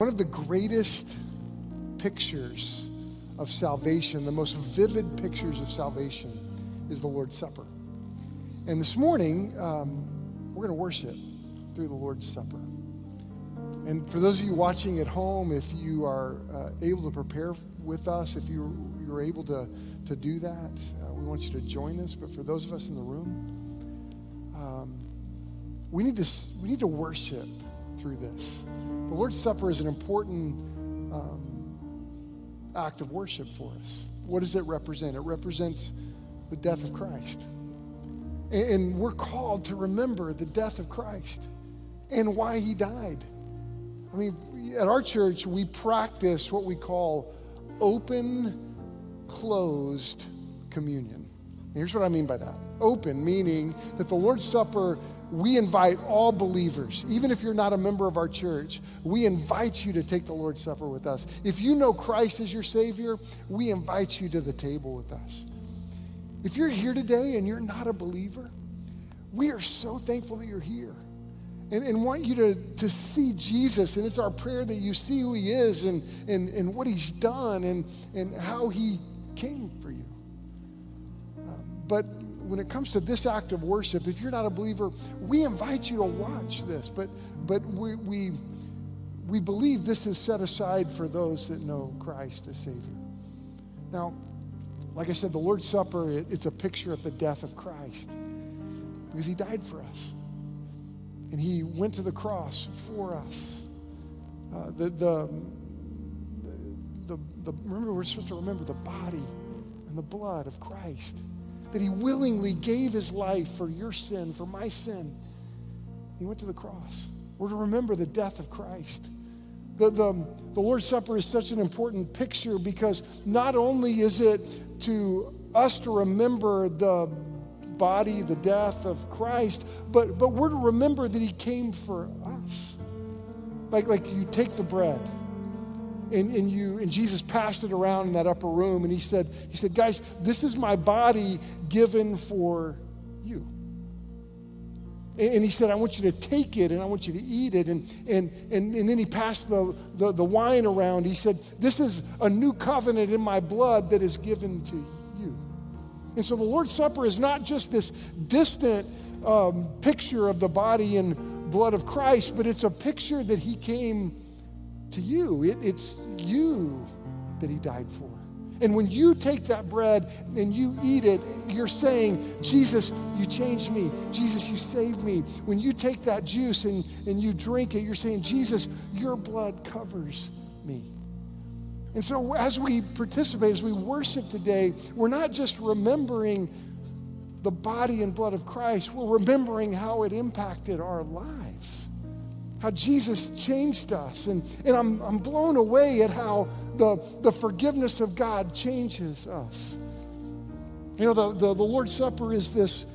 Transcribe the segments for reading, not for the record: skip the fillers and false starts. One of the greatest pictures of salvation, the most vivid pictures of salvation, is the Lord's Supper. And this morning, we're going to worship through the Lord's Supper. And for those of you watching at home, if you are able to prepare with us, if you're able to do that, we want you to join us. But for those of us in the room, we need to worship through this. The Lord's Supper is an important act of worship for us. What does it represent? It represents the death of Christ. And we're called to remember the death of Christ and why he died. I mean, at our church, we practice what we call open, closed communion. And here's what I mean by that. Open, meaning that the Lord's Supper, we invite all believers, even if you're not a member of our church, we invite you to take the Lord's Supper with us. If you know Christ as your Savior, we invite you to the table with us. If you're here today and you're not a believer, we are so thankful that you're here and want you to see Jesus. And it's our prayer that you see who he is and what he's done and how he came for you. But when it comes to this act of worship, if you're not a believer, we invite you to watch this. But we believe this is set aside for those that know Christ as Savior. Now, like I said, the Lord's Supper, it's a picture of the death of Christ because he died for us. And he went to the cross for us. Remember, we're supposed to remember the body and the blood of Christ, that he willingly gave his life for your sin, for my sin. He went to the cross. We're to remember the death of Christ. The Lord's Supper is such an important picture because not only is it to us to remember the body, the death of Christ, but we're to remember that he came for us. Like you take the bread and Jesus passed it around in that upper room and he said, guys, this is my body given for you. And he said, I want you to take it and I want you to eat it. And then he passed the wine around. He said, this is a new covenant in my blood that is given to you. And so the Lord's Supper is not just this distant picture of the body and blood of Christ, but it's a picture that he came to you. It's you that he died for. And when you take that bread and you eat it, you're saying, Jesus, you changed me. Jesus, you saved me. When you take that juice and you drink it, you're saying, Jesus, your blood covers me. And so as we participate, as we worship today, we're not just remembering the body and blood of Christ. We're remembering how it impacted our lives, how Jesus changed us. And I'm blown away at how the forgiveness of God changes us. You know, the Lord's Supper is this,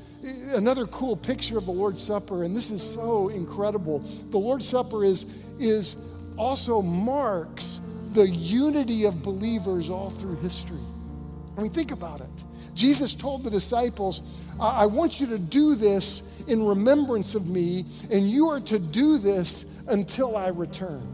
another cool picture of the Lord's Supper, and this is so incredible. The Lord's Supper is also marks the unity of believers all through history. I mean, think about it. Jesus told the disciples, I want you to do this in remembrance of me, and you are to do this until I return.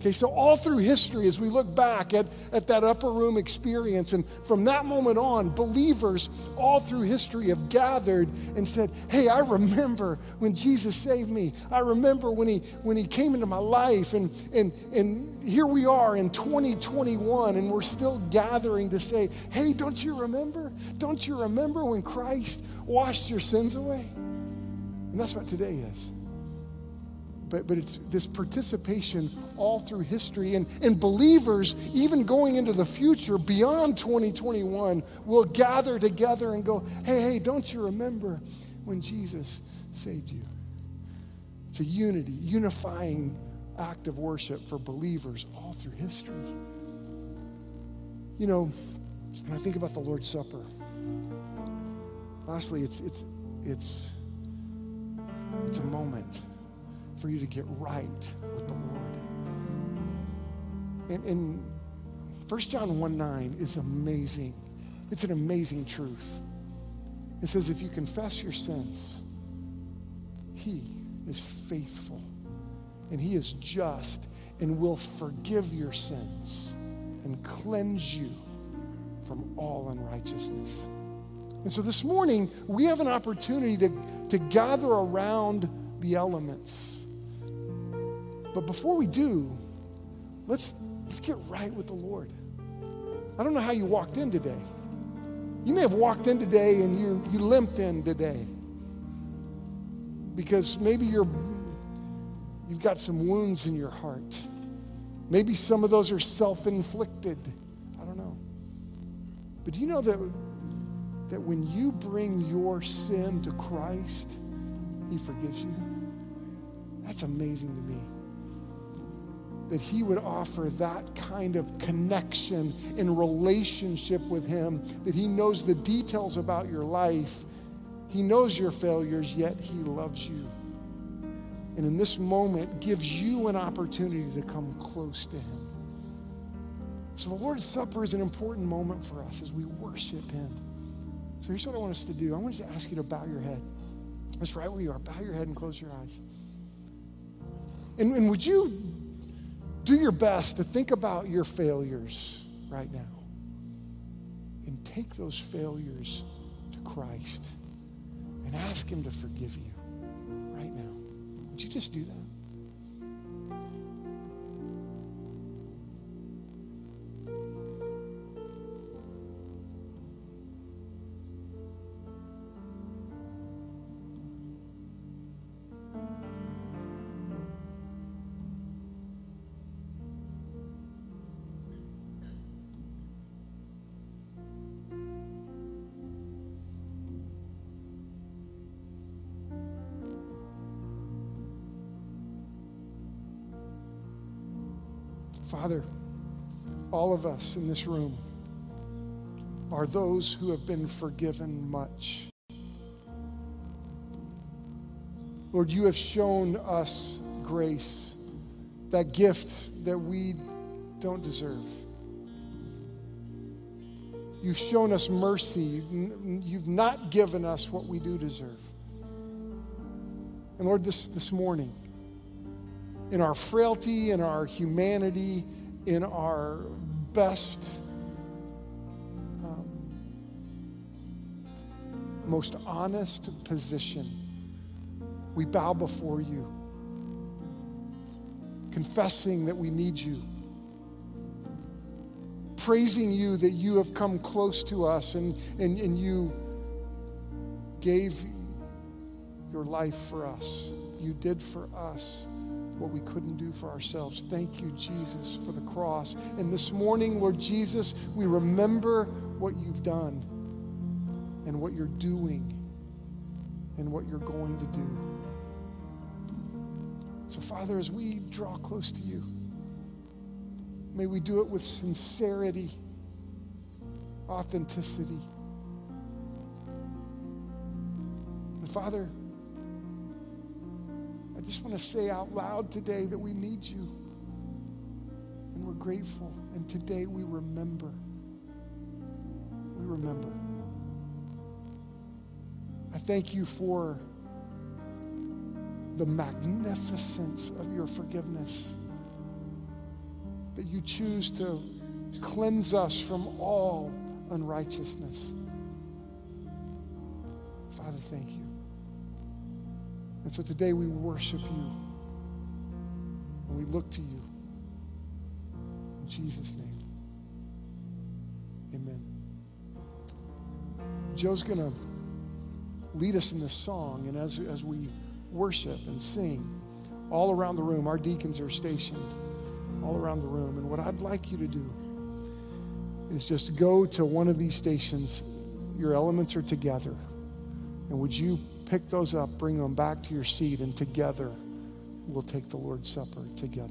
Okay, so all through history, as we look back at that upper room experience, and from that moment on, believers all through history have gathered and said, hey, I remember when Jesus saved me. I remember when he came into my life, and here we are in 2021, and we're still gathering to say, hey, don't you remember? Don't you remember when Christ washed your sins away? And that's what today is. But it's this participation all through history. And believers, even going into the future, beyond 2021, will gather together and go, hey, don't you remember when Jesus saved you? It's a unifying act of worship for believers all through history. You know, when I think about the Lord's Supper, lastly, it's a moment for you to get right with the Lord. And 1 John 1:9 is amazing. It's an amazing truth. It says, if you confess your sins, he is faithful and he is just and will forgive your sins and cleanse you from all unrighteousness. And so this morning, we have an opportunity to gather around the elements. But before we do, let's get right with the Lord. I don't know how you walked in today. You may have walked in today and you limped in today because maybe you've got some wounds in your heart. Maybe some of those are self-inflicted. I don't know. But do you know that when you bring your sin to Christ, he forgives you? That's amazing to me, that he would offer that kind of connection and relationship with him, that he knows the details about your life, he knows your failures, yet he loves you. And in this moment, gives you an opportunity to come close to him. So the Lord's Supper is an important moment for us as we worship him. So here's what I want us to do. I want to ask you to bow your head. That's right where you are. Bow your head and close your eyes. And would you do your best to think about your failures right now and take those failures to Christ and ask him to forgive you right now. Would you just do that? Father, all of us in this room are those who have been forgiven much. Lord, you have shown us grace, that gift that we don't deserve. You've shown us mercy. You've not given us what we do deserve. And Lord, this morning, in our frailty, in our humanity, in our best, most honest position, we bow before you, confessing that we need you, praising you that you have come close to us and you gave your life for us. You did for us what we couldn't do for ourselves. Thank you, Jesus, for the cross. And this morning, Lord Jesus, we remember what you've done and what you're doing and what you're going to do. So, Father, as we draw close to you, may we do it with sincerity, authenticity. And Father, I just want to say out loud today that we need you and we're grateful. And today we remember. We remember. I thank you for the magnificence of your forgiveness, that you choose to cleanse us from all unrighteousness. Father, thank you. And so today we worship you and we look to you. In Jesus' name, amen. Joe's going to lead us in this song, and as we worship and sing all around the room, our deacons are stationed all around the room. And what I'd like you to do is just go to one of these stations. Your elements are together. And would you pick those up, bring them back to your seat, and together we'll take the Lord's Supper together.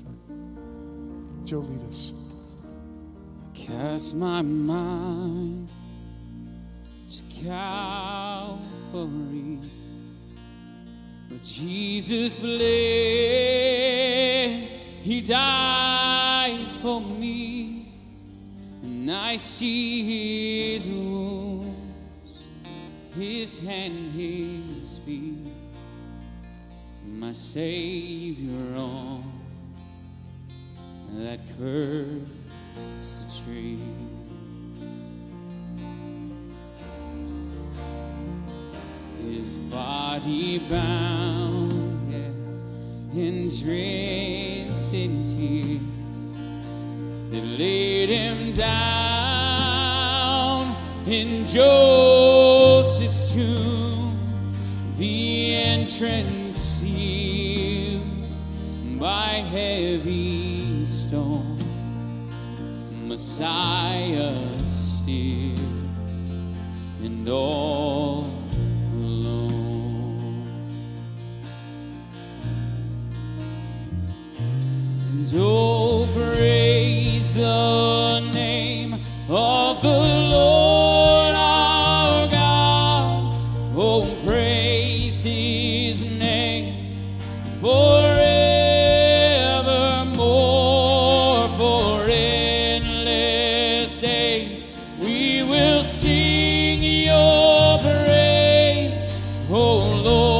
Joe, lead us. I cast my mind to Calvary, but Jesus bled, he died for me, and I see his wounds, his hand, his feet, my Savior on that cursed tree. His body bound, yeah, and drenched in tears, they laid him down in Joseph's tomb, the entrance sealed by heavy stone, Messiah still and all so praise the name of the Lord our God. Oh, praise his name forevermore. For endless days we will sing your praise. Oh Lord,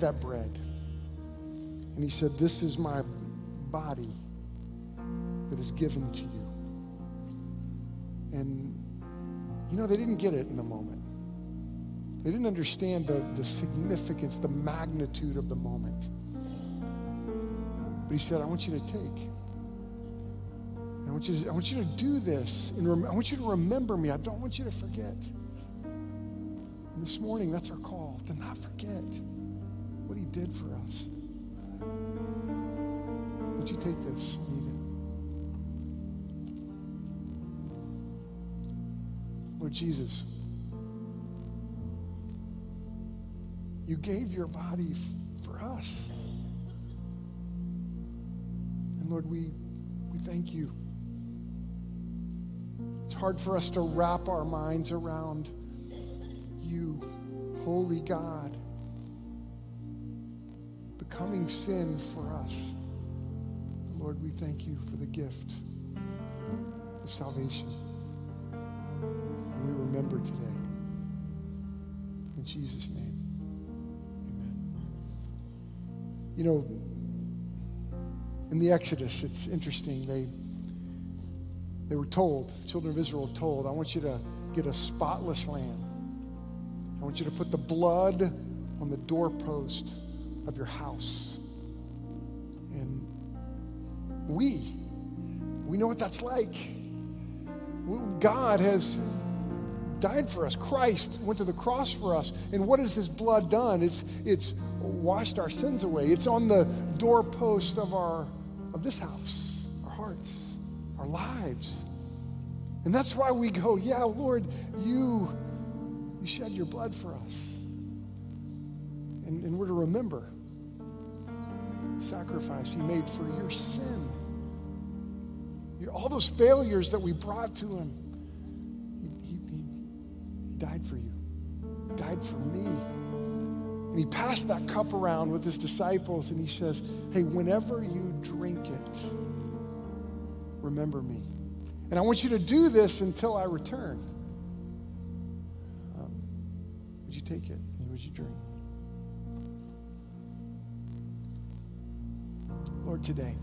that bread, and he said, this is my body that is given to you. And you know, they didn't get it in the moment. They didn't understand the significance, the magnitude of the moment. But he said, I want you to take, and I want you to do this, and I want you to remember me. I don't want you to forget. And this morning, that's our call, to not forget what he did for us. Would you take this and eat it? Lord Jesus, you gave your body for us. And Lord, we thank you. It's hard for us to wrap our minds around you, holy God, becoming sin for us. Lord, we thank you for the gift of salvation. And we remember today. In Jesus' name, amen. You know, in the Exodus, it's interesting. They were told, the children of Israel told, I want you to get a spotless lamb. I want you to put the blood on the doorpost of your house. And we know what that's like. God has died for us. Christ went to the cross for us. And what has his blood done? It's washed our sins away. It's on the doorpost of this house, our hearts, our lives. And that's why we go, yeah, Lord, you shed your blood for us. And we're to remember the sacrifice he made for your sin. All those failures that we brought to him, he died for you, died for me. And he passed that cup around with his disciples, and he says, hey, whenever you drink it, remember me. And I want you to do this until I return. Would you take it and would you drink? Lord, today,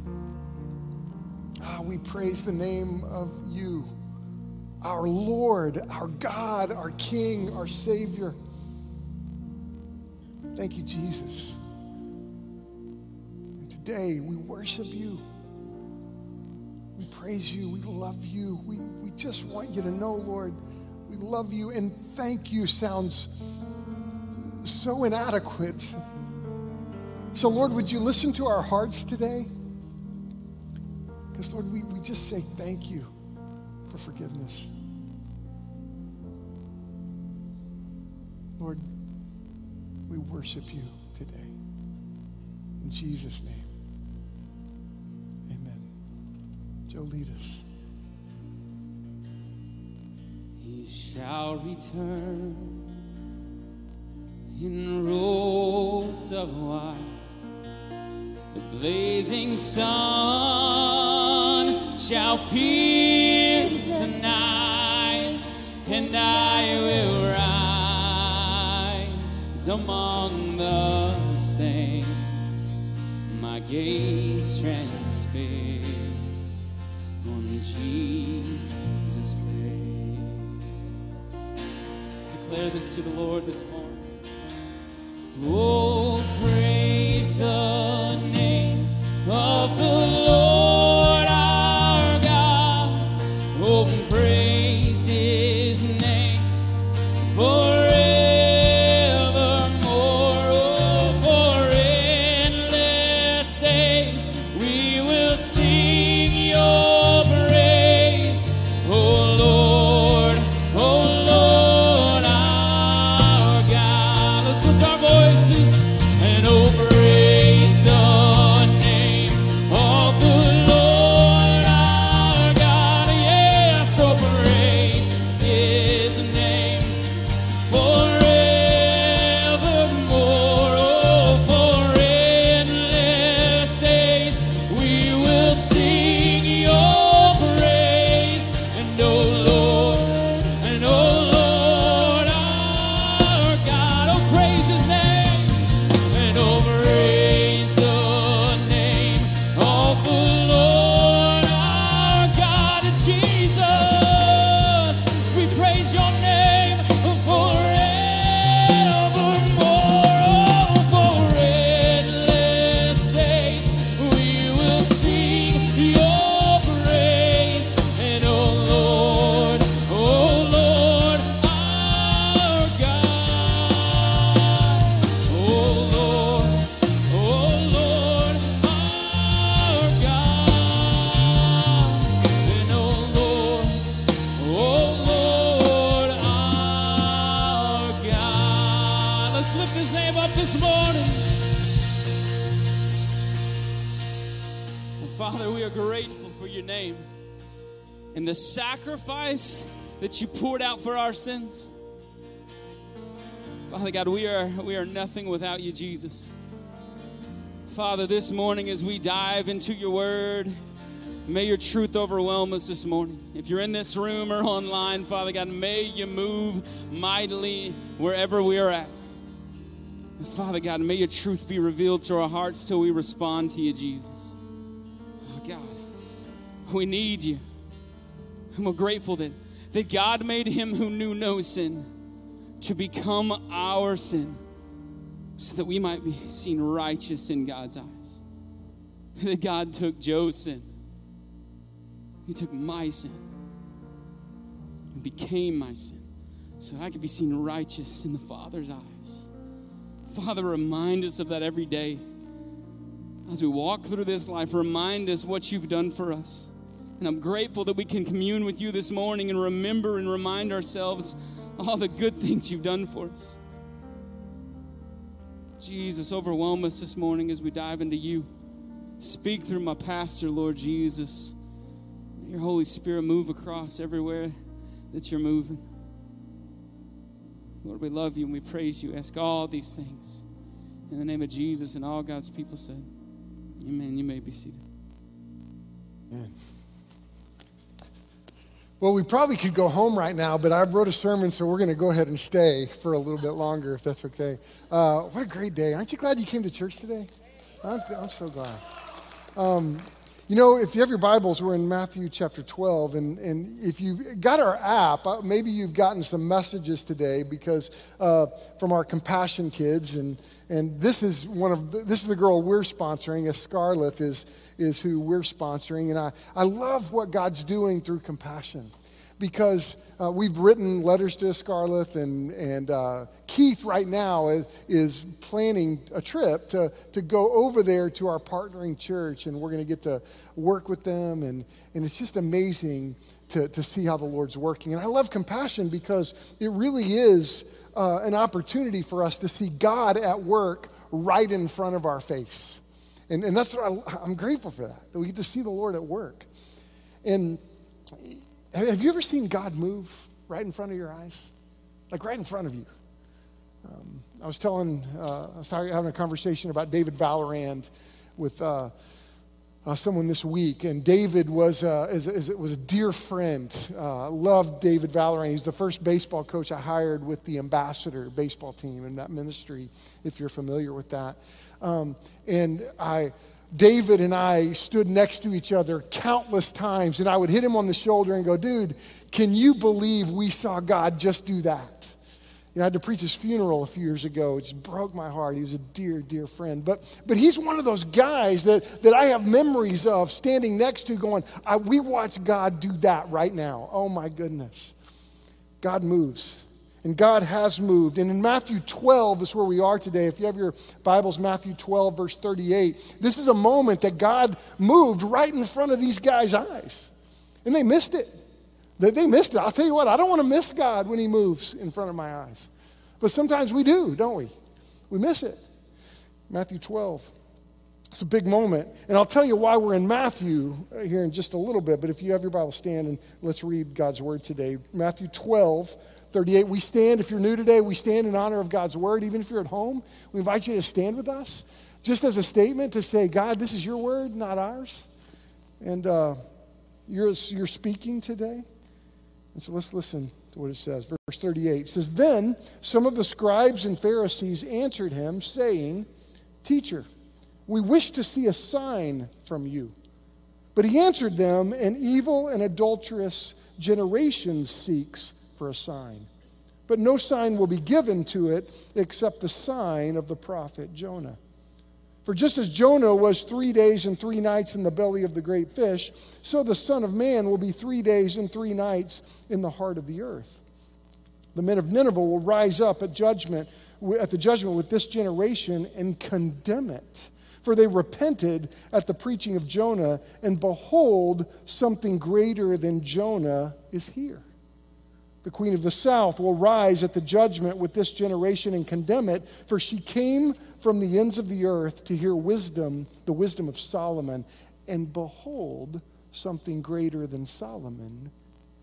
we praise the name of you, our Lord, our God, our King, our Savior. Thank you, Jesus. And today we worship you. We praise you. We love you. We just want you to know, Lord, we love you. And thank you sounds so inadequate. So, Lord, would you listen to our hearts today? Because, Lord, we just say thank you for forgiveness. Lord, we worship you today. In Jesus' name, amen. Joe, lead us. He shall return in robes of white. The blazing sun shall pierce the night, and I will rise among the saints. My gaze transfixed on Jesus' face. Let's declare this to the Lord this morning. Oh, praise the name of the Lord our God. Oh, praise his name forevermore. Oh, for endless days we will sing your praise. Oh Lord our God. Let's lift our voices and over. And the sacrifice that you poured out for our sins. Father God, we are nothing without you, Jesus. Father, this morning as we dive into your word, may your truth overwhelm us this morning. If you're in this room or online, Father God, may you move mightily wherever we are at. And Father God, may your truth be revealed to our hearts till we respond to you, Jesus. Oh God, we need you. And we're grateful that God made him who knew no sin to become our sin so that we might be seen righteous in God's eyes. That God took Joe's sin. He took my sin and became my sin so that I could be seen righteous in the Father's eyes. Father, remind us of that every day. As we walk through this life, remind us what you've done for us. And I'm grateful that we can commune with you this morning and remember and remind ourselves all the good things you've done for us. Jesus, overwhelm us this morning as we dive into you. Speak through my pastor, Lord Jesus. Let your Holy Spirit move across everywhere that you're moving. Lord, we love you and we praise you. Ask all these things in the name of Jesus, and all God's people said, amen. You may be seated. Amen. Well, we probably could go home right now, but I wrote a sermon, so we're going to go ahead and stay for a little bit longer, if that's okay. What a great day. Aren't you glad you came to church today? I'm so glad. You know, if you have your Bibles, we're in Matthew chapter 12, and if you've got our app, maybe you've gotten some messages today because from our Compassion kids, and this is the girl we're sponsoring, as Scarlet is who we're sponsoring, and I love what God's doing through Compassion. Because we've written letters to Scarlet, and Keith right now is planning a trip to go over there to our partnering church, and we're going to get to work with them, and it's just amazing to see how the Lord's working. And I love Compassion because it really is an opportunity for us to see God at work right in front of our face, and that's what I'm grateful for, that we get to see the Lord at work. And have you ever seen God move right in front of your eyes? Like right in front of you. I was having a conversation about David Valorand with someone this week, and David was a dear friend. Loved David Valorand. He's the first baseball coach I hired with the Ambassador baseball team in that ministry, if you're familiar with that. David and I stood next to each other countless times, and I would hit him on the shoulder and go, dude, can you believe we saw God just do that? You know, I had to preach his funeral a few years ago. It just broke my heart. He was a dear, dear friend. But he's one of those guys that I have memories of standing next to going, we watched God do that right now. Oh, my goodness. God moves. And God has moved. And in Matthew 12 is where we are today. If you have your Bibles, Matthew 12, verse 38. This is a moment that God moved right in front of these guys' eyes. And they missed it. They missed it. I'll tell you what, I don't want to miss God when he moves in front of my eyes. But sometimes we do, don't we? We miss it. Matthew 12. It's a big moment. And I'll tell you why we're in Matthew here in just a little bit. But if you have your Bible, stand and let's read God's word today. Matthew 12, 38, we stand. If you're new today, we stand in honor of God's word. Even if you're at home, we invite you to stand with us just as a statement to say, God, this is your word, not ours. And you're speaking today. And so let's listen to what it says. Verse 38 says, then some of the scribes and Pharisees answered him, saying, teacher, we wish to see a sign from you. But he answered them, an evil and adulterous generation seeks for a sign, but no sign will be given to it except the sign of the prophet Jonah. For just as Jonah was 3 days and 3 nights in the belly of the great fish, so the Son of Man will be 3 days and 3 nights in the heart of the earth. The men of Nineveh will rise up at the judgment with this generation and condemn it. For they repented at the preaching of Jonah, and behold, something greater than Jonah is here. The queen of the south will rise at the judgment with this generation and condemn it, for she came from the ends of the earth to hear wisdom, the wisdom of Solomon, and behold, something greater than Solomon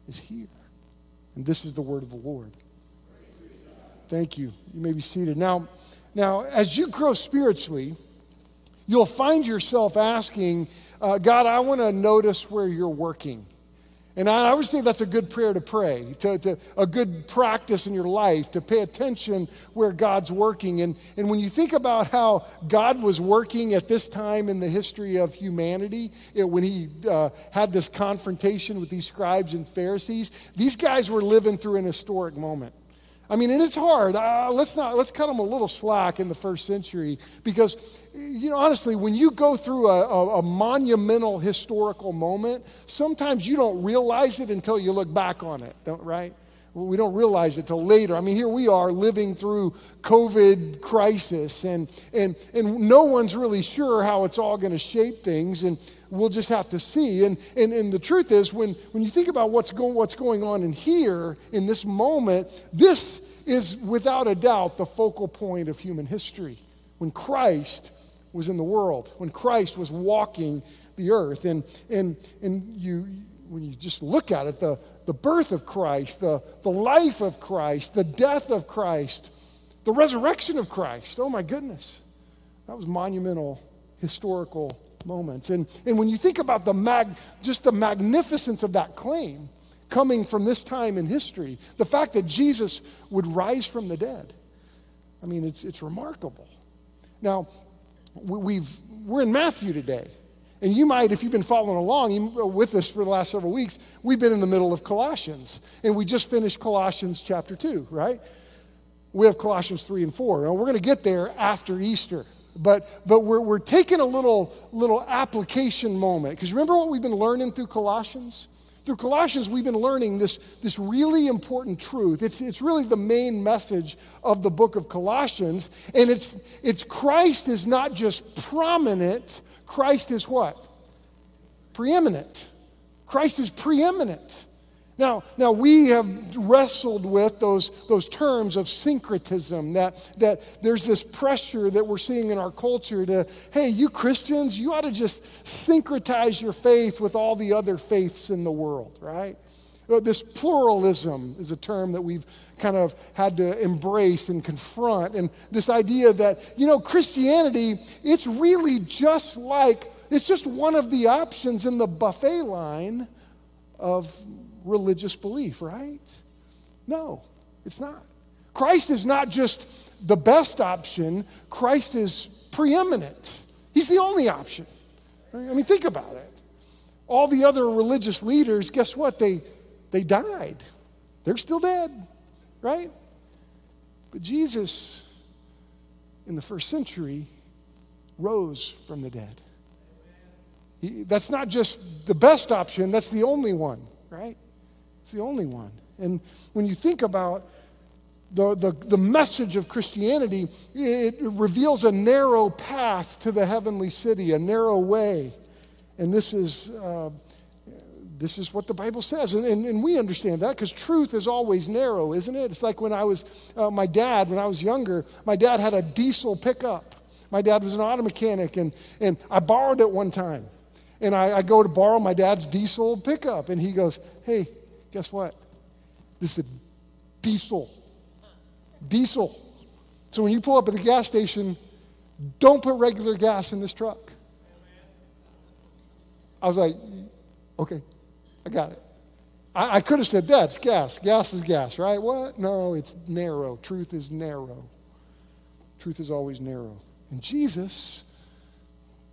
is here. And this is the word of the Lord. Thank you. You may be seated. Now, as you grow spiritually, you'll find yourself asking, God, I want to notice where you're working. And I would say that's a good prayer to pray, to a good practice in your life, to pay attention where God's working. And when you think about how God was working at this time in the history of humanity, when he had this confrontation with these scribes and Pharisees, these guys were living through an historic moment. I mean, and it's hard. Let's cut them a little slack in the first century because, you know, honestly, when you go through a monumental historical moment, sometimes you don't realize it until you look back on it, right? We don't realize it till later. I mean, here we are living through COVID crisis, and no one's really sure how it's all going to shape things, and we'll just have to see. And the truth is, when you think about what's going on in here in this moment, this is without a doubt the focal point of human history. When Christ was in the world, when Christ was walking the earth, when you just look at it, the birth of Christ, the life of Christ, the death of Christ, the resurrection of Christ. Oh, my goodness. That was monumental, historical moments. And when you think about just the magnificence of that claim, coming from this time in history. The fact that Jesus would rise from the dead. I mean, it's remarkable. Now, we're in Matthew today. And you might, if you've been following along with us for the last several weeks, we've been in the middle of Colossians. And we just finished Colossians chapter 2, right? We have Colossians 3 and 4. And we're going to get there after Easter. But we're taking a little application moment. Because remember what we've been learning through Colossians? Through Colossians, we've been learning this really important truth. It's really the main message of the book of Colossians. And it's Christ is not just prominent. Christ is what? Preeminent. Christ is preeminent. Now we have wrestled with those terms of syncretism, that there's this pressure that we're seeing in our culture to, hey, you Christians, you ought to just syncretize your faith with all the other faiths in the world, right? This pluralism is a term that we've kind of had to embrace and confront, and this idea that, Christianity, it's really just like, it's just one of the options in the buffet line of religious belief, right? No, it's not. Christ is not just the best option. Christ is preeminent. He's the only option. I mean, think about it. All the other religious leaders, guess what? They died. They're still dead, right? But Jesus, in the first century, rose from the dead. That's not just the best option. That's the only one, right? It's the only one. And when you think about the message of Christianity, it reveals a narrow path to the heavenly city, a narrow way. And this is what the Bible says. And we understand that because truth is always narrow, isn't it? It's like when I was, when I was younger, my dad had a diesel pickup. My dad was an auto mechanic, and I borrowed it one time. And I go to borrow my dad's diesel pickup. And he goes, hey, guess what? This is a diesel. Diesel. So when you pull up at the gas station, don't put regular gas in this truck. I was like, okay, I got it. I could have said that. It's gas. Gas is gas, right? What? No, it's narrow. Truth is narrow. Truth is always narrow. And Jesus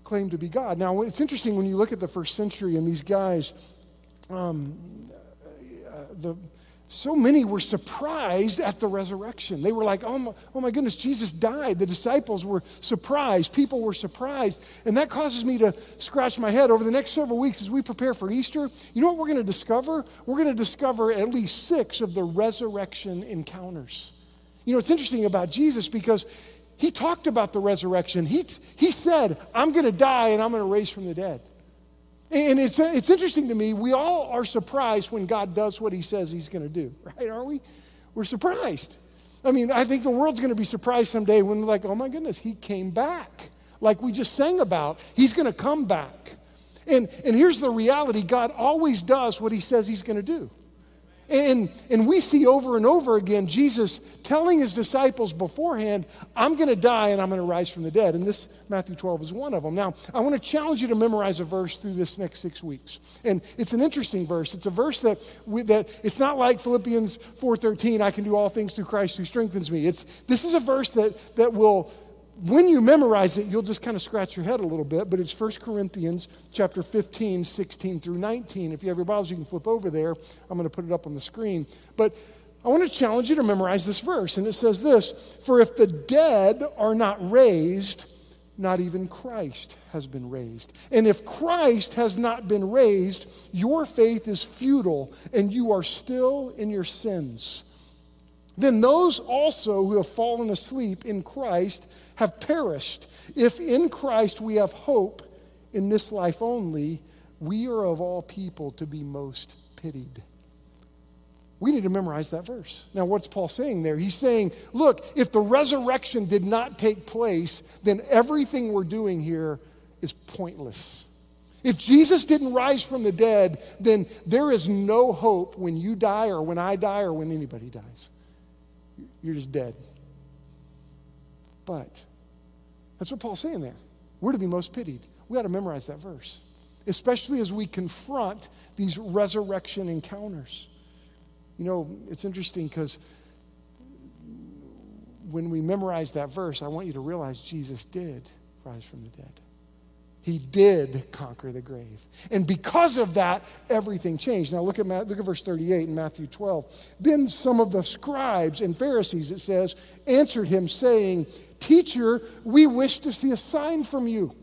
claimed to be God. Now, it's interesting when you look at the first century and these guys, so many were surprised at the resurrection. They were like, oh my goodness, Jesus died. The disciples were surprised. People were surprised. And that causes me to scratch my head over the next several weeks as we prepare for Easter. You know what we're going to discover? We're going to discover at least 6 of the resurrection encounters. It's interesting about Jesus because he talked about the resurrection. He said, I'm going to die and I'm going to raise from the dead. And it's interesting to me, we all are surprised when God does what he says he's going to do, right? Aren't we? We're surprised. I mean, I think the world's going to be surprised someday when we're like, oh my goodness, he came back. Like we just sang about, he's going to come back. And here's the reality, God always does what he says he's going to do. And we see over and over again Jesus telling his disciples beforehand, I'm going to die and I'm going to rise from the dead. And this, Matthew 12, is one of them. Now, I want to challenge you to memorize a verse through this next 6 weeks. And it's an interesting verse. It's a verse that it's not like Philippians 4:13, I can do all things through Christ who strengthens me. This is a verse that will, when you memorize it, you'll just kind of scratch your head a little bit, but it's 1 Corinthians chapter 15, 16 through 19. If you have your Bibles, you can flip over there. I'm going to put it up on the screen. But I want to challenge you to memorize this verse, and it says this, for if the dead are not raised, not even Christ has been raised. And if Christ has not been raised, your faith is futile, and you are still in your sins. Then those also who have fallen asleep in Christ have perished. If in Christ we have hope in this life only, we are of all people to be most pitied. We need to memorize that verse. Now, what's Paul saying there? He's saying, look, if the resurrection did not take place, then everything we're doing here is pointless. If Jesus didn't rise from the dead, then there is no hope when you die or when I die or when anybody dies. You're just dead. But that's what Paul's saying there. We're to be most pitied. We ought to memorize that verse. especially as we confront these resurrection encounters. You know, it's interesting because when we memorize that verse, I want you to realize Jesus did rise from the dead. He did conquer the grave. And because of that, everything changed. Now look at verse 38 in Matthew 12. Then some of the scribes and Pharisees, it says, answered him saying, "Teacher, we wish to see a sign from you."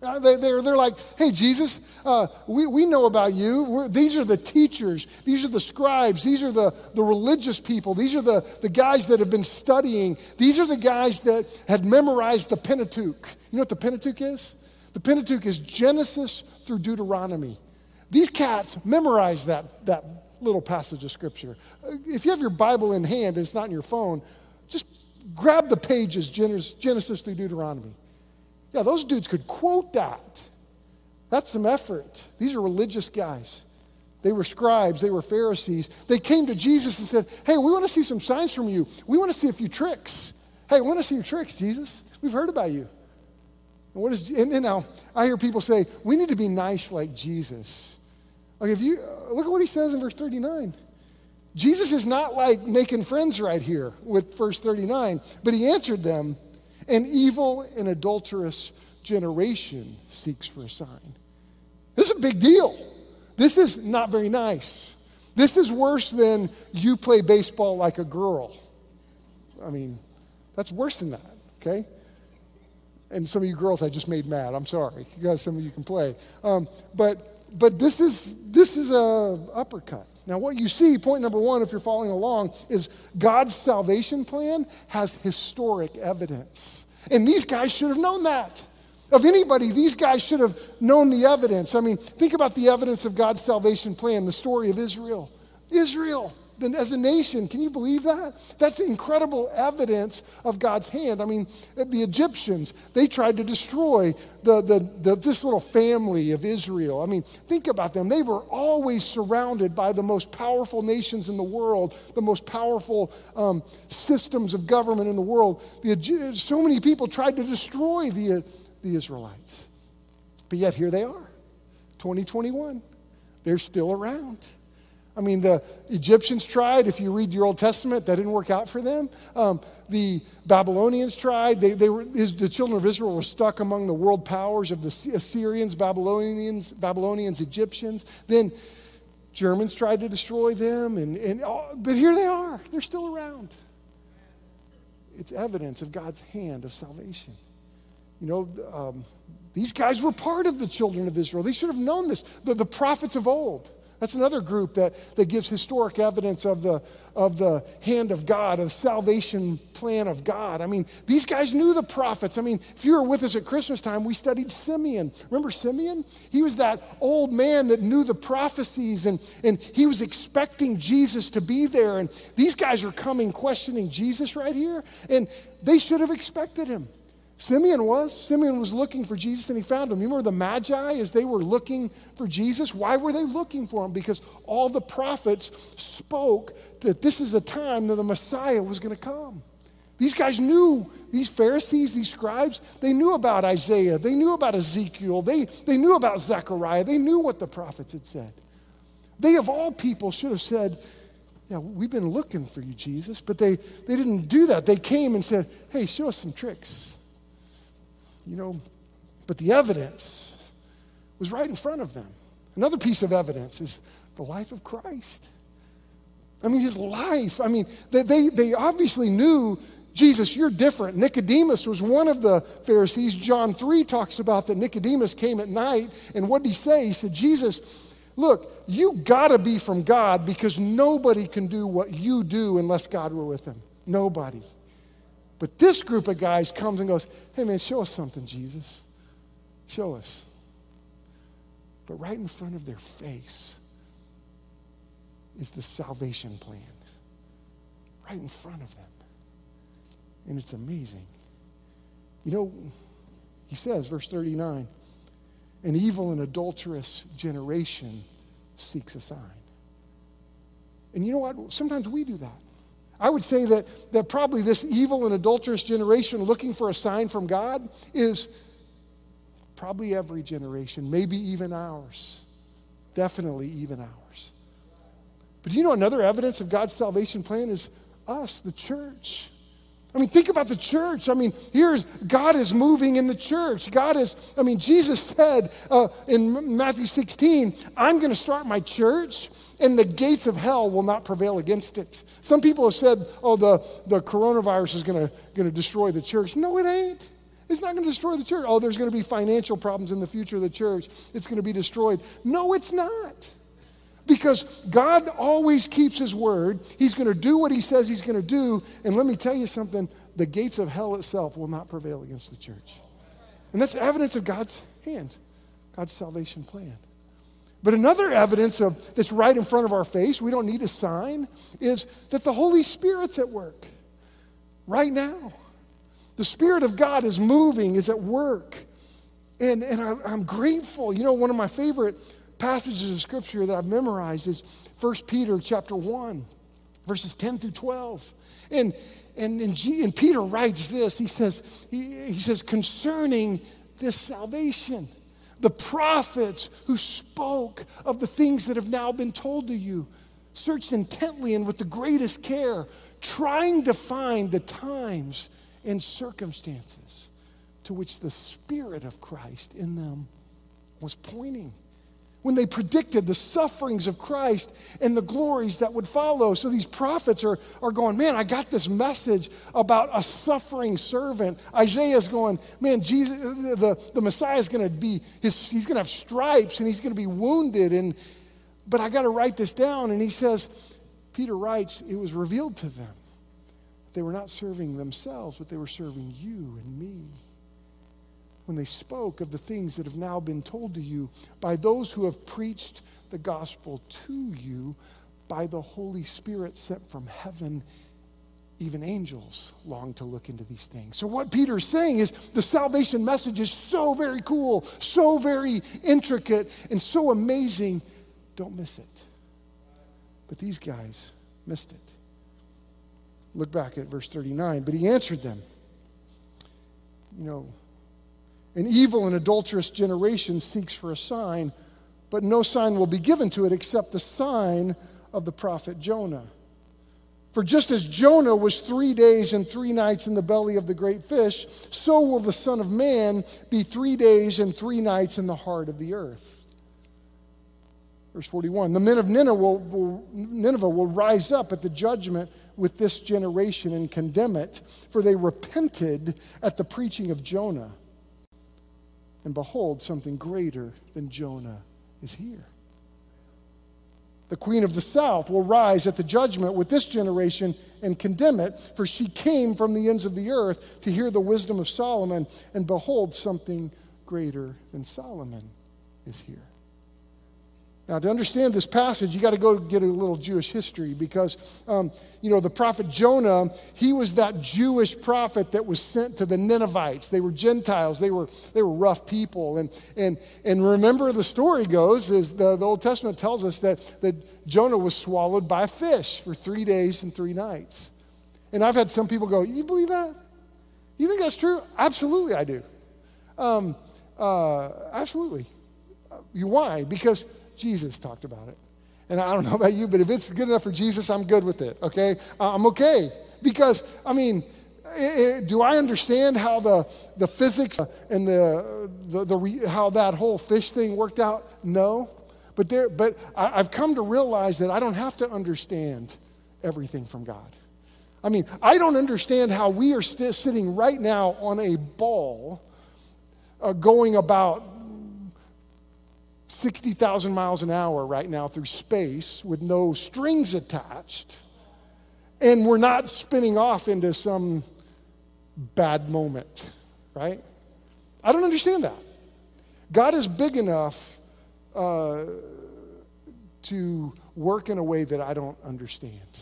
They're like, "Hey, Jesus, we know about you. These are the teachers. These are the scribes. These are the religious people. These are the guys that have been studying. These are the guys that had memorized the Pentateuch." You know what the Pentateuch is? The Pentateuch is Genesis through Deuteronomy. These cats memorize that little passage of Scripture. If you have your Bible in hand and it's not in your phone, just grab the pages, Genesis through Deuteronomy. Yeah, those dudes could quote that. That's some effort. These are religious guys. They were scribes. They were Pharisees. They came to Jesus and said, "Hey, we want to see some signs from you. We want to see a few tricks. Hey, we want to see your tricks, Jesus. We've heard about you." And now I hear people say, "We need to be nice like Jesus." Like look at what he says in verse 39. Jesus is not like making friends right here with verse 39, but he answered them, "An evil and adulterous generation seeks for a sign." This is a big deal. This is not very nice. This is worse than "you play baseball like a girl." I mean, that's worse than that, okay? And some of you girls I just made mad. I'm sorry. You guys, some of you can play. But this is an uppercut. Now, what you see, point number one, if you're following along, is God's salvation plan has historic evidence. And these guys should have known that. Of anybody, these guys should have known the evidence. I mean, think about the evidence of God's salvation plan, the story of Israel. Israel, then, as a nation, can you believe that? That's incredible evidence of God's hand. I mean, the Egyptians, they tried to destroy this little family of Israel. I mean, think about them. They were always surrounded by the most powerful nations in the world, the most powerful systems of government in the world. So many people tried to destroy the Israelites. But yet here they are, 2021. They're still around. I mean, the Egyptians tried. If you read your Old Testament, that didn't work out for them. The Babylonians tried. The children of Israel were stuck among the world powers of the Assyrians, Babylonians, Egyptians. Then Germans tried to destroy them. But here they are. They're still around. It's evidence of God's hand of salvation. You know, these guys were part of the children of Israel. They should have known this. The prophets of old. That's another group that gives historic evidence of the hand of God, of the salvation plan of God. I mean, these guys knew the prophets. I mean, if you were with us at Christmas time, we studied Simeon. Remember Simeon? He was that old man that knew the prophecies, and he was expecting Jesus to be there. And these guys are coming questioning Jesus right here, and they should have expected him. Simeon was looking for Jesus, and he found him. You remember the Magi, as they were looking for Jesus? Why were they looking for him? Because all the prophets spoke that this is the time that the Messiah was going to come. These guys knew, these Pharisees, these scribes, they knew about Isaiah. They knew about Ezekiel. They knew about Zechariah. They knew what the prophets had said. They, of all people, should have said, "Yeah, we've been looking for you, Jesus." But they didn't do that. They came and said, "Hey, show us some tricks." You know, but the evidence was right in front of them. Another piece of evidence is the life of Christ. I mean, his life. I mean, they obviously knew, "Jesus, you're different." Nicodemus was one of the Pharisees. John 3 talks about that Nicodemus came at night, and what did he say? He said, "Jesus, look, you got to be from God because nobody can do what you do unless God were with them. Nobody." But this group of guys comes and goes, "Hey, man, show us something, Jesus. Show us." But right in front of their face is the salvation plan. Right in front of them. And it's amazing. You know, he says, verse 39, "An evil and adulterous generation seeks a sign." And you know what? Sometimes we do that. I would say that probably this evil and adulterous generation looking for a sign from God is probably every generation, maybe even ours, definitely even ours. But do you know another evidence of God's salvation plan is us, the church. I mean, think about the church. I mean, here's God is moving in the church. Jesus said in Matthew 16, I'm going to start my church and the gates of hell will not prevail against it. Some people have said, oh, the coronavirus is going to destroy the church. No, it ain't. It's not going to destroy the church. Oh, there's going to be financial problems in the future of the church. It's going to be destroyed. No, it's not. Because God always keeps his word. He's going to do what he says he's going to do. And let me tell you something, the gates of hell itself will not prevail against the church. And that's evidence of God's hand, God's salvation plan. But another evidence of that's right in front of our face, we don't need a sign, is that the Holy Spirit's at work right now. The Spirit of God is moving, is at work. And I'm grateful. You know, one of my favorite passages of scripture that I've memorized is 1 Peter chapter 1, verses 10 through 12. And Peter writes this. He says, concerning this salvation, the prophets who spoke of the things that have now been told to you, searched intently and with the greatest care, trying to find the times and circumstances to which the Spirit of Christ in them was pointing, when they predicted the sufferings of Christ and the glories that would follow. So these prophets are going, man, I got this message about a suffering servant. Isaiah's going, man, Jesus, the Messiah's going to be, he's going to have stripes and he's going to be wounded. But I got to write this down. And he says, Peter writes, it was revealed to them. They were not serving themselves, but they were serving you and me, when they spoke of the things that have now been told to you by those who have preached the gospel to you by the Holy Spirit sent from heaven. Even angels long to look into these things. So what Peter's saying is the salvation message is so very cool, so very intricate, and so amazing. Don't miss it. But these guys missed it. Look back at verse 39. But he answered them, an evil and adulterous generation seeks for a sign, but no sign will be given to it except the sign of the prophet Jonah. For just as Jonah was 3 days and 3 nights in the belly of the great fish, so will the Son of Man be 3 days and 3 nights in the heart of the earth. Verse 41, the men of Nineveh will rise up at the judgment with this generation and condemn it, for they repented at the preaching of Jonah. And behold, something greater than Jonah is here. The queen of the south will rise at the judgment with this generation and condemn it, for she came from the ends of the earth to hear the wisdom of Solomon, and behold, something greater than Solomon is here. Now, to understand this passage, you got to go get a little Jewish history because, the prophet Jonah, he was that Jewish prophet that was sent to the Ninevites. They were Gentiles. They were rough people. And remember, the story goes is the Old Testament tells us that Jonah was swallowed by a fish for 3 days and 3 nights. And I've had some people go, "You believe that? You think that's true?" Absolutely, I do. Absolutely. Why? Because Jesus talked about it. And I don't know about you, but if it's good enough for Jesus, I'm good with it, okay? I'm okay. Because, do I understand how the physics and how that whole fish thing worked out? No. But I've come to realize that I don't have to understand everything from God. I don't understand how we are still sitting right now on a ball going about 60,000 miles an hour right now through space with no strings attached, and we're not spinning off into some bad moment, right? I don't understand that. God is big enough to work in a way that I don't understand.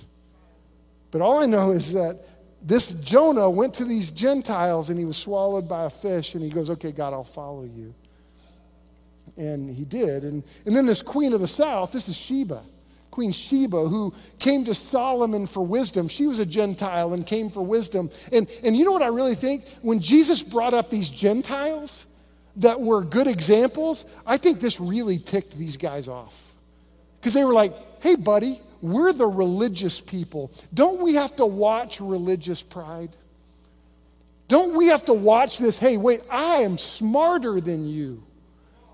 But all I know is that this Jonah went to these Gentiles and he was swallowed by a fish, and he goes, okay, God, I'll follow you. And he did. And then this queen of the south, this is Sheba, Queen Sheba, who came to Solomon for wisdom. She was a Gentile and came for wisdom. And you know what I really think? When Jesus brought up these Gentiles, that were good examples, I think this really ticked these guys off. Because they were like, hey, buddy, we're the religious people. Don't we have to watch religious pride? Don't we have to watch this? Hey, wait, I am smarter than you.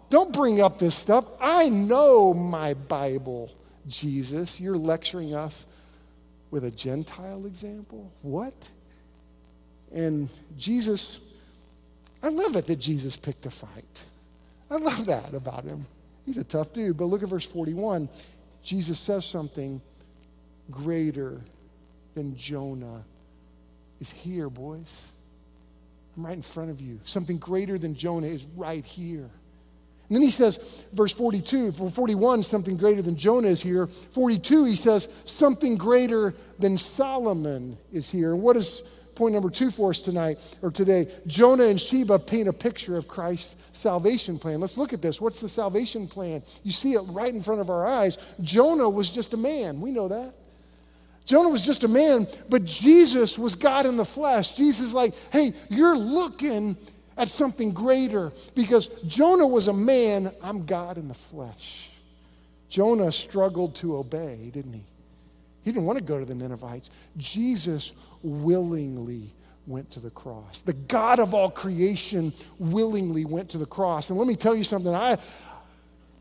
Don't bring up this stuff. I know my Bible, Jesus. You're lecturing us with a Gentile example? What? And Jesus, I love it that Jesus picked a fight. I love that about him. He's a tough dude. But look at verse 41. Jesus says something greater than Jonah is here, boys. I'm right in front of you. Something greater than Jonah is right here. And then he says, verse 42, 41, something greater than Jonah is here. 42, he says, something greater than Solomon is here. And what is point number 2 for us tonight or today? Jonah and Sheba paint a picture of Christ's salvation plan. Let's look at this. What's the salvation plan? You see it right in front of our eyes. Jonah was just a man. We know that. Jonah was just a man, but Jesus was God in the flesh. Jesus is like, hey, you're looking at something greater because Jonah was a man. I'm God in the flesh. Jonah struggled to obey, didn't he? He didn't want to go to the Ninevites. Jesus willingly went to the cross. The God of all creation willingly went to the cross. And let me tell you something.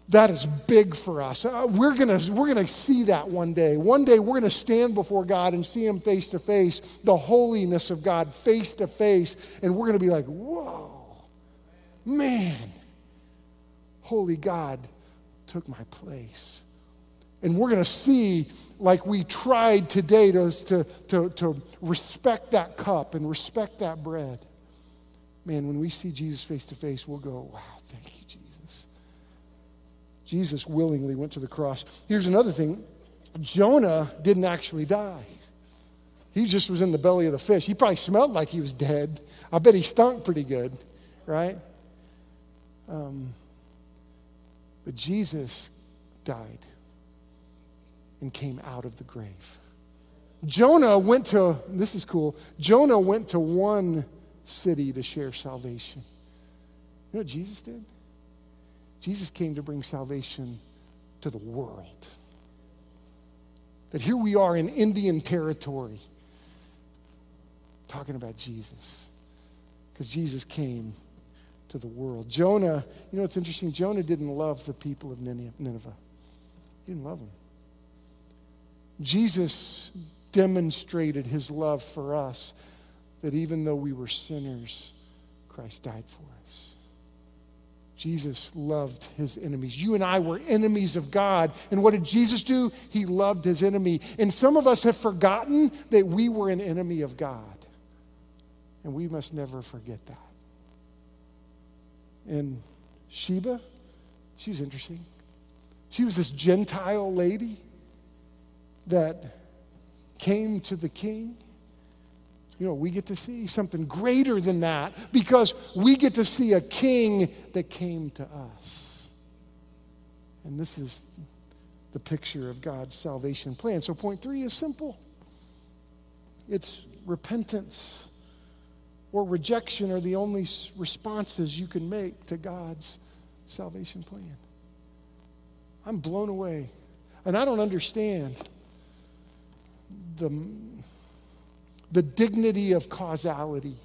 That is big for us. We're gonna see that one day. One day we're gonna stand before God and see him face to face, the holiness of God face to face, and we're gonna be like, whoa, man, holy God took my place. And we're gonna see, like we tried today to respect that cup and respect that bread. Man, when we see Jesus face to face, we'll go, wow, thank you, Jesus. Jesus willingly went to the cross. Here's another thing. Jonah didn't actually die. He just was in the belly of the fish. He probably smelled like he was dead. I bet he stunk pretty good, right? But Jesus died and came out of the grave. Jonah went to, this is cool, Jonah went to one city to share salvation. You know what Jesus did? Jesus came to bring salvation to the world. That here we are in Indian territory talking about Jesus, because Jesus came to the world. Jonah, you know what's interesting? Jonah didn't love the people of Nineveh. He didn't love them. Jesus demonstrated his love for us, that even though we were sinners, Christ died for us. Jesus loved his enemies. You and I were enemies of God. And what did Jesus do? He loved his enemy. And some of us have forgotten that we were an enemy of God. And we must never forget that. And Sheba, she was interesting. She was this Gentile lady that came to the king. You know, we get to see something greater than that because we get to see a king that came to us. And this is the picture of God's salvation plan. So point 3 is simple. It's repentance or rejection are the only responses you can make to God's salvation plan. I'm blown away. And I don't understand the dignity of causality,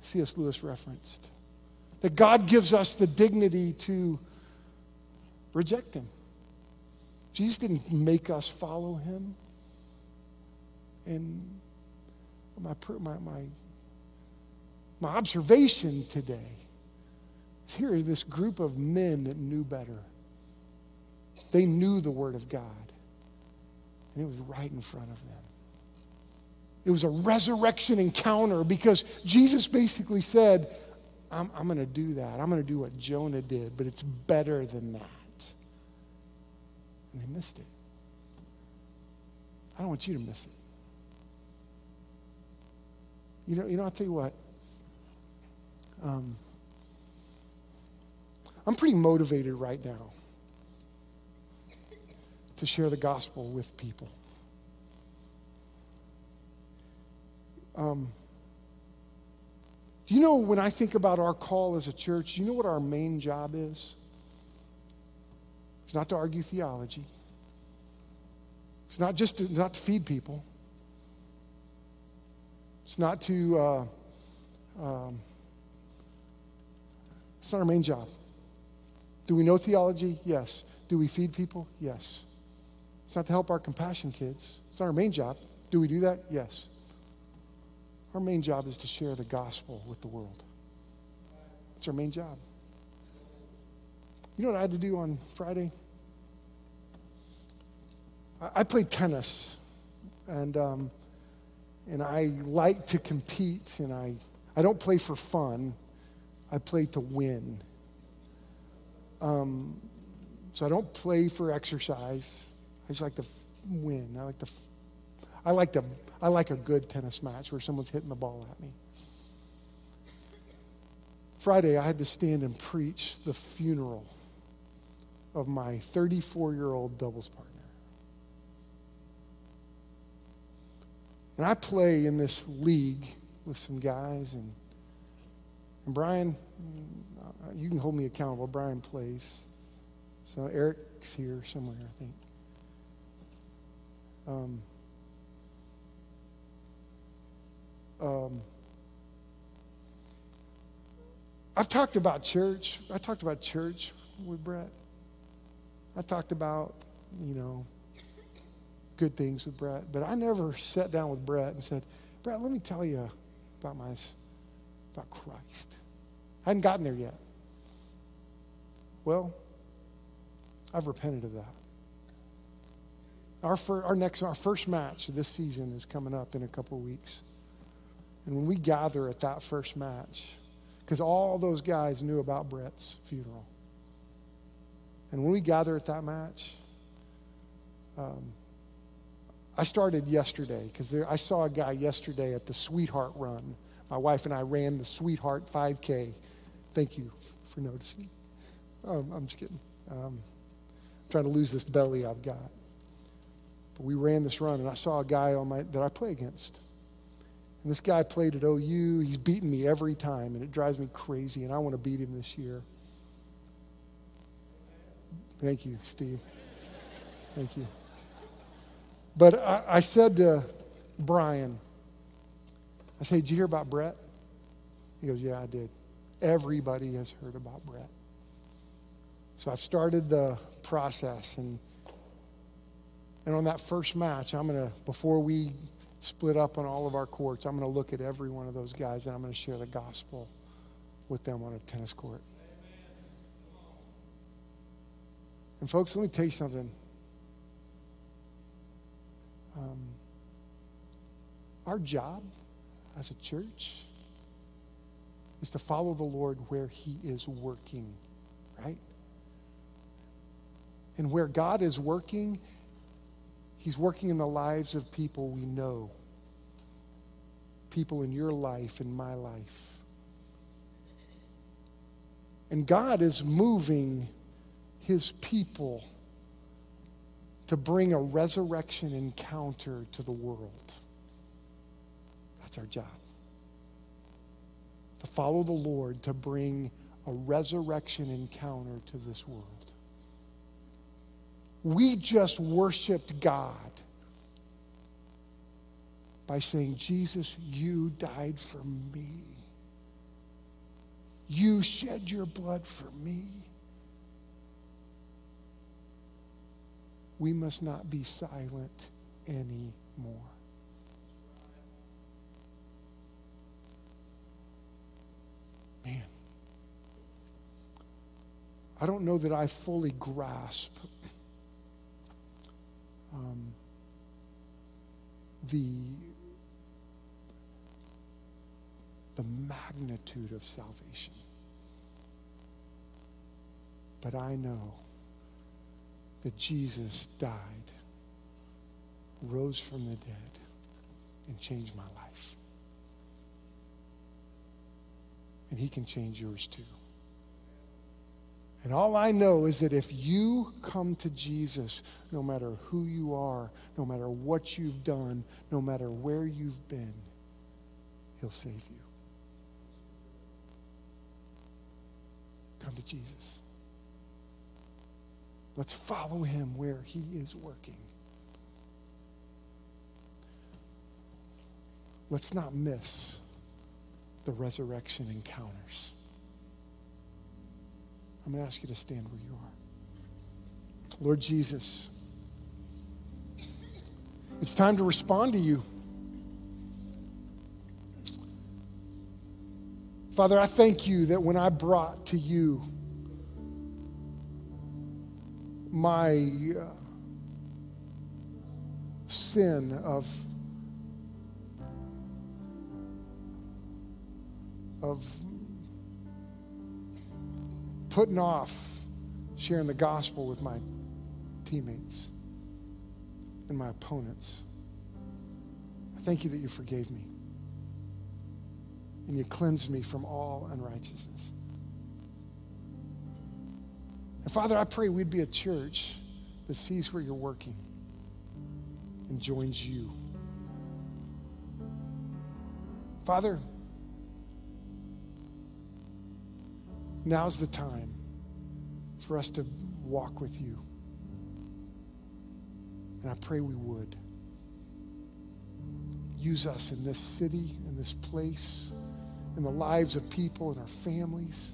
C.S. Lewis referenced. That God gives us the dignity to reject him. Jesus didn't make us follow him. And my observation today is here is this group of men that knew better. They knew the word of God. And it was right in front of them. It was a resurrection encounter because Jesus basically said, I'm going to do that. I'm going to do what Jonah did, but it's better than that. And they missed it. I don't want you to miss it. You know, I'll tell you what. I'm pretty motivated right now to share the gospel with people. Do you know, when I think about our call as a church, do you know what our main job is? It's not to argue theology. It's not just to, not to feed people. It's not to, it's not our main job. Do we know theology? Yes. Do we feed people? Yes. It's not to help our compassion kids. It's not our main job. Do we do that? Yes. Our main job is to share the gospel with the world. It's our main job. You know what I had to do on Friday? I played tennis, and I like to compete, and I don't play for fun. I play to win. So I don't play for exercise. I just like to win. I like a good tennis match where someone's hitting the ball at me. Friday, I had to stand and preach the funeral of my 34-year-old doubles partner. And I play in this league with some guys, and Brian, you can hold me accountable. Brian plays. So Eric's here somewhere, I think. I've talked about church. I talked about church with Brett. I talked about, you know, good things with Brett. But I never sat down with Brett and said, Brett, let me tell you about Christ. I hadn't gotten there yet. Well, I've repented of that. Our first match this season is coming up in a couple weeks. And when we gather at that first match, because all those guys knew about Brett's funeral. And when we gather at that match, I started yesterday, because I saw a guy yesterday at the Sweetheart Run. My wife and I ran the Sweetheart 5K. Thank you for noticing. I'm just kidding. I'm trying to lose this belly I've got. But we ran this run, and I saw a guy that I play against. And this guy played at OU. He's beaten me every time, and it drives me crazy, and I want to beat him this year. Thank you, Steve. Thank you. But I said to Brian, I said, did you hear about Brett? He goes, yeah, I did. Everybody has heard about Brett. So I've started the process, and on that first match, I'm going to, before we split up on all of our courts, I'm going to look at every one of those guys, and I'm going to share the gospel with them on a tennis court. And folks, let me tell you something. Our job as a church is to follow the Lord where he is working, right? And where God is working, he's working in the lives of people we know, people in your life, in my life. And God is moving his people to bring a resurrection encounter to the world. That's our job. To follow the Lord, to bring a resurrection encounter to this world. We just worshiped God by saying, Jesus, you died for me. You shed your blood for me. We must not be silent anymore. Man, I don't know that I fully grasp the magnitude of salvation. But I know that Jesus died, rose from the dead, and changed my life. And he can change yours too. And all I know is that if you come to Jesus, no matter who you are, no matter what you've done, no matter where you've been, he'll save you. come to Jesus. Let's follow him where he is working. Let's not miss the resurrection encounters. I'm going to ask you to stand where you are. Lord Jesus, it's time to respond to you. Father, I thank you that when I brought to you my sin of putting off sharing the gospel with my teammates and my opponents, I thank you that you forgave me and you cleansed me from all unrighteousness. And Father, I pray we'd be a church that sees where you're working and joins you. Father, now's the time for us to walk with you. And I pray we would. Use us in this city, in this place, in the lives of people, in our families.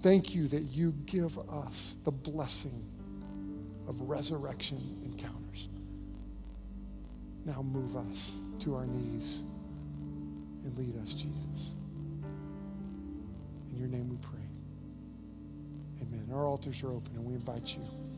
Thank you that you give us the blessing of resurrection encounters. Now move us to our knees and lead us, Jesus. In your name we pray. Amen. Our altars are open and we invite you.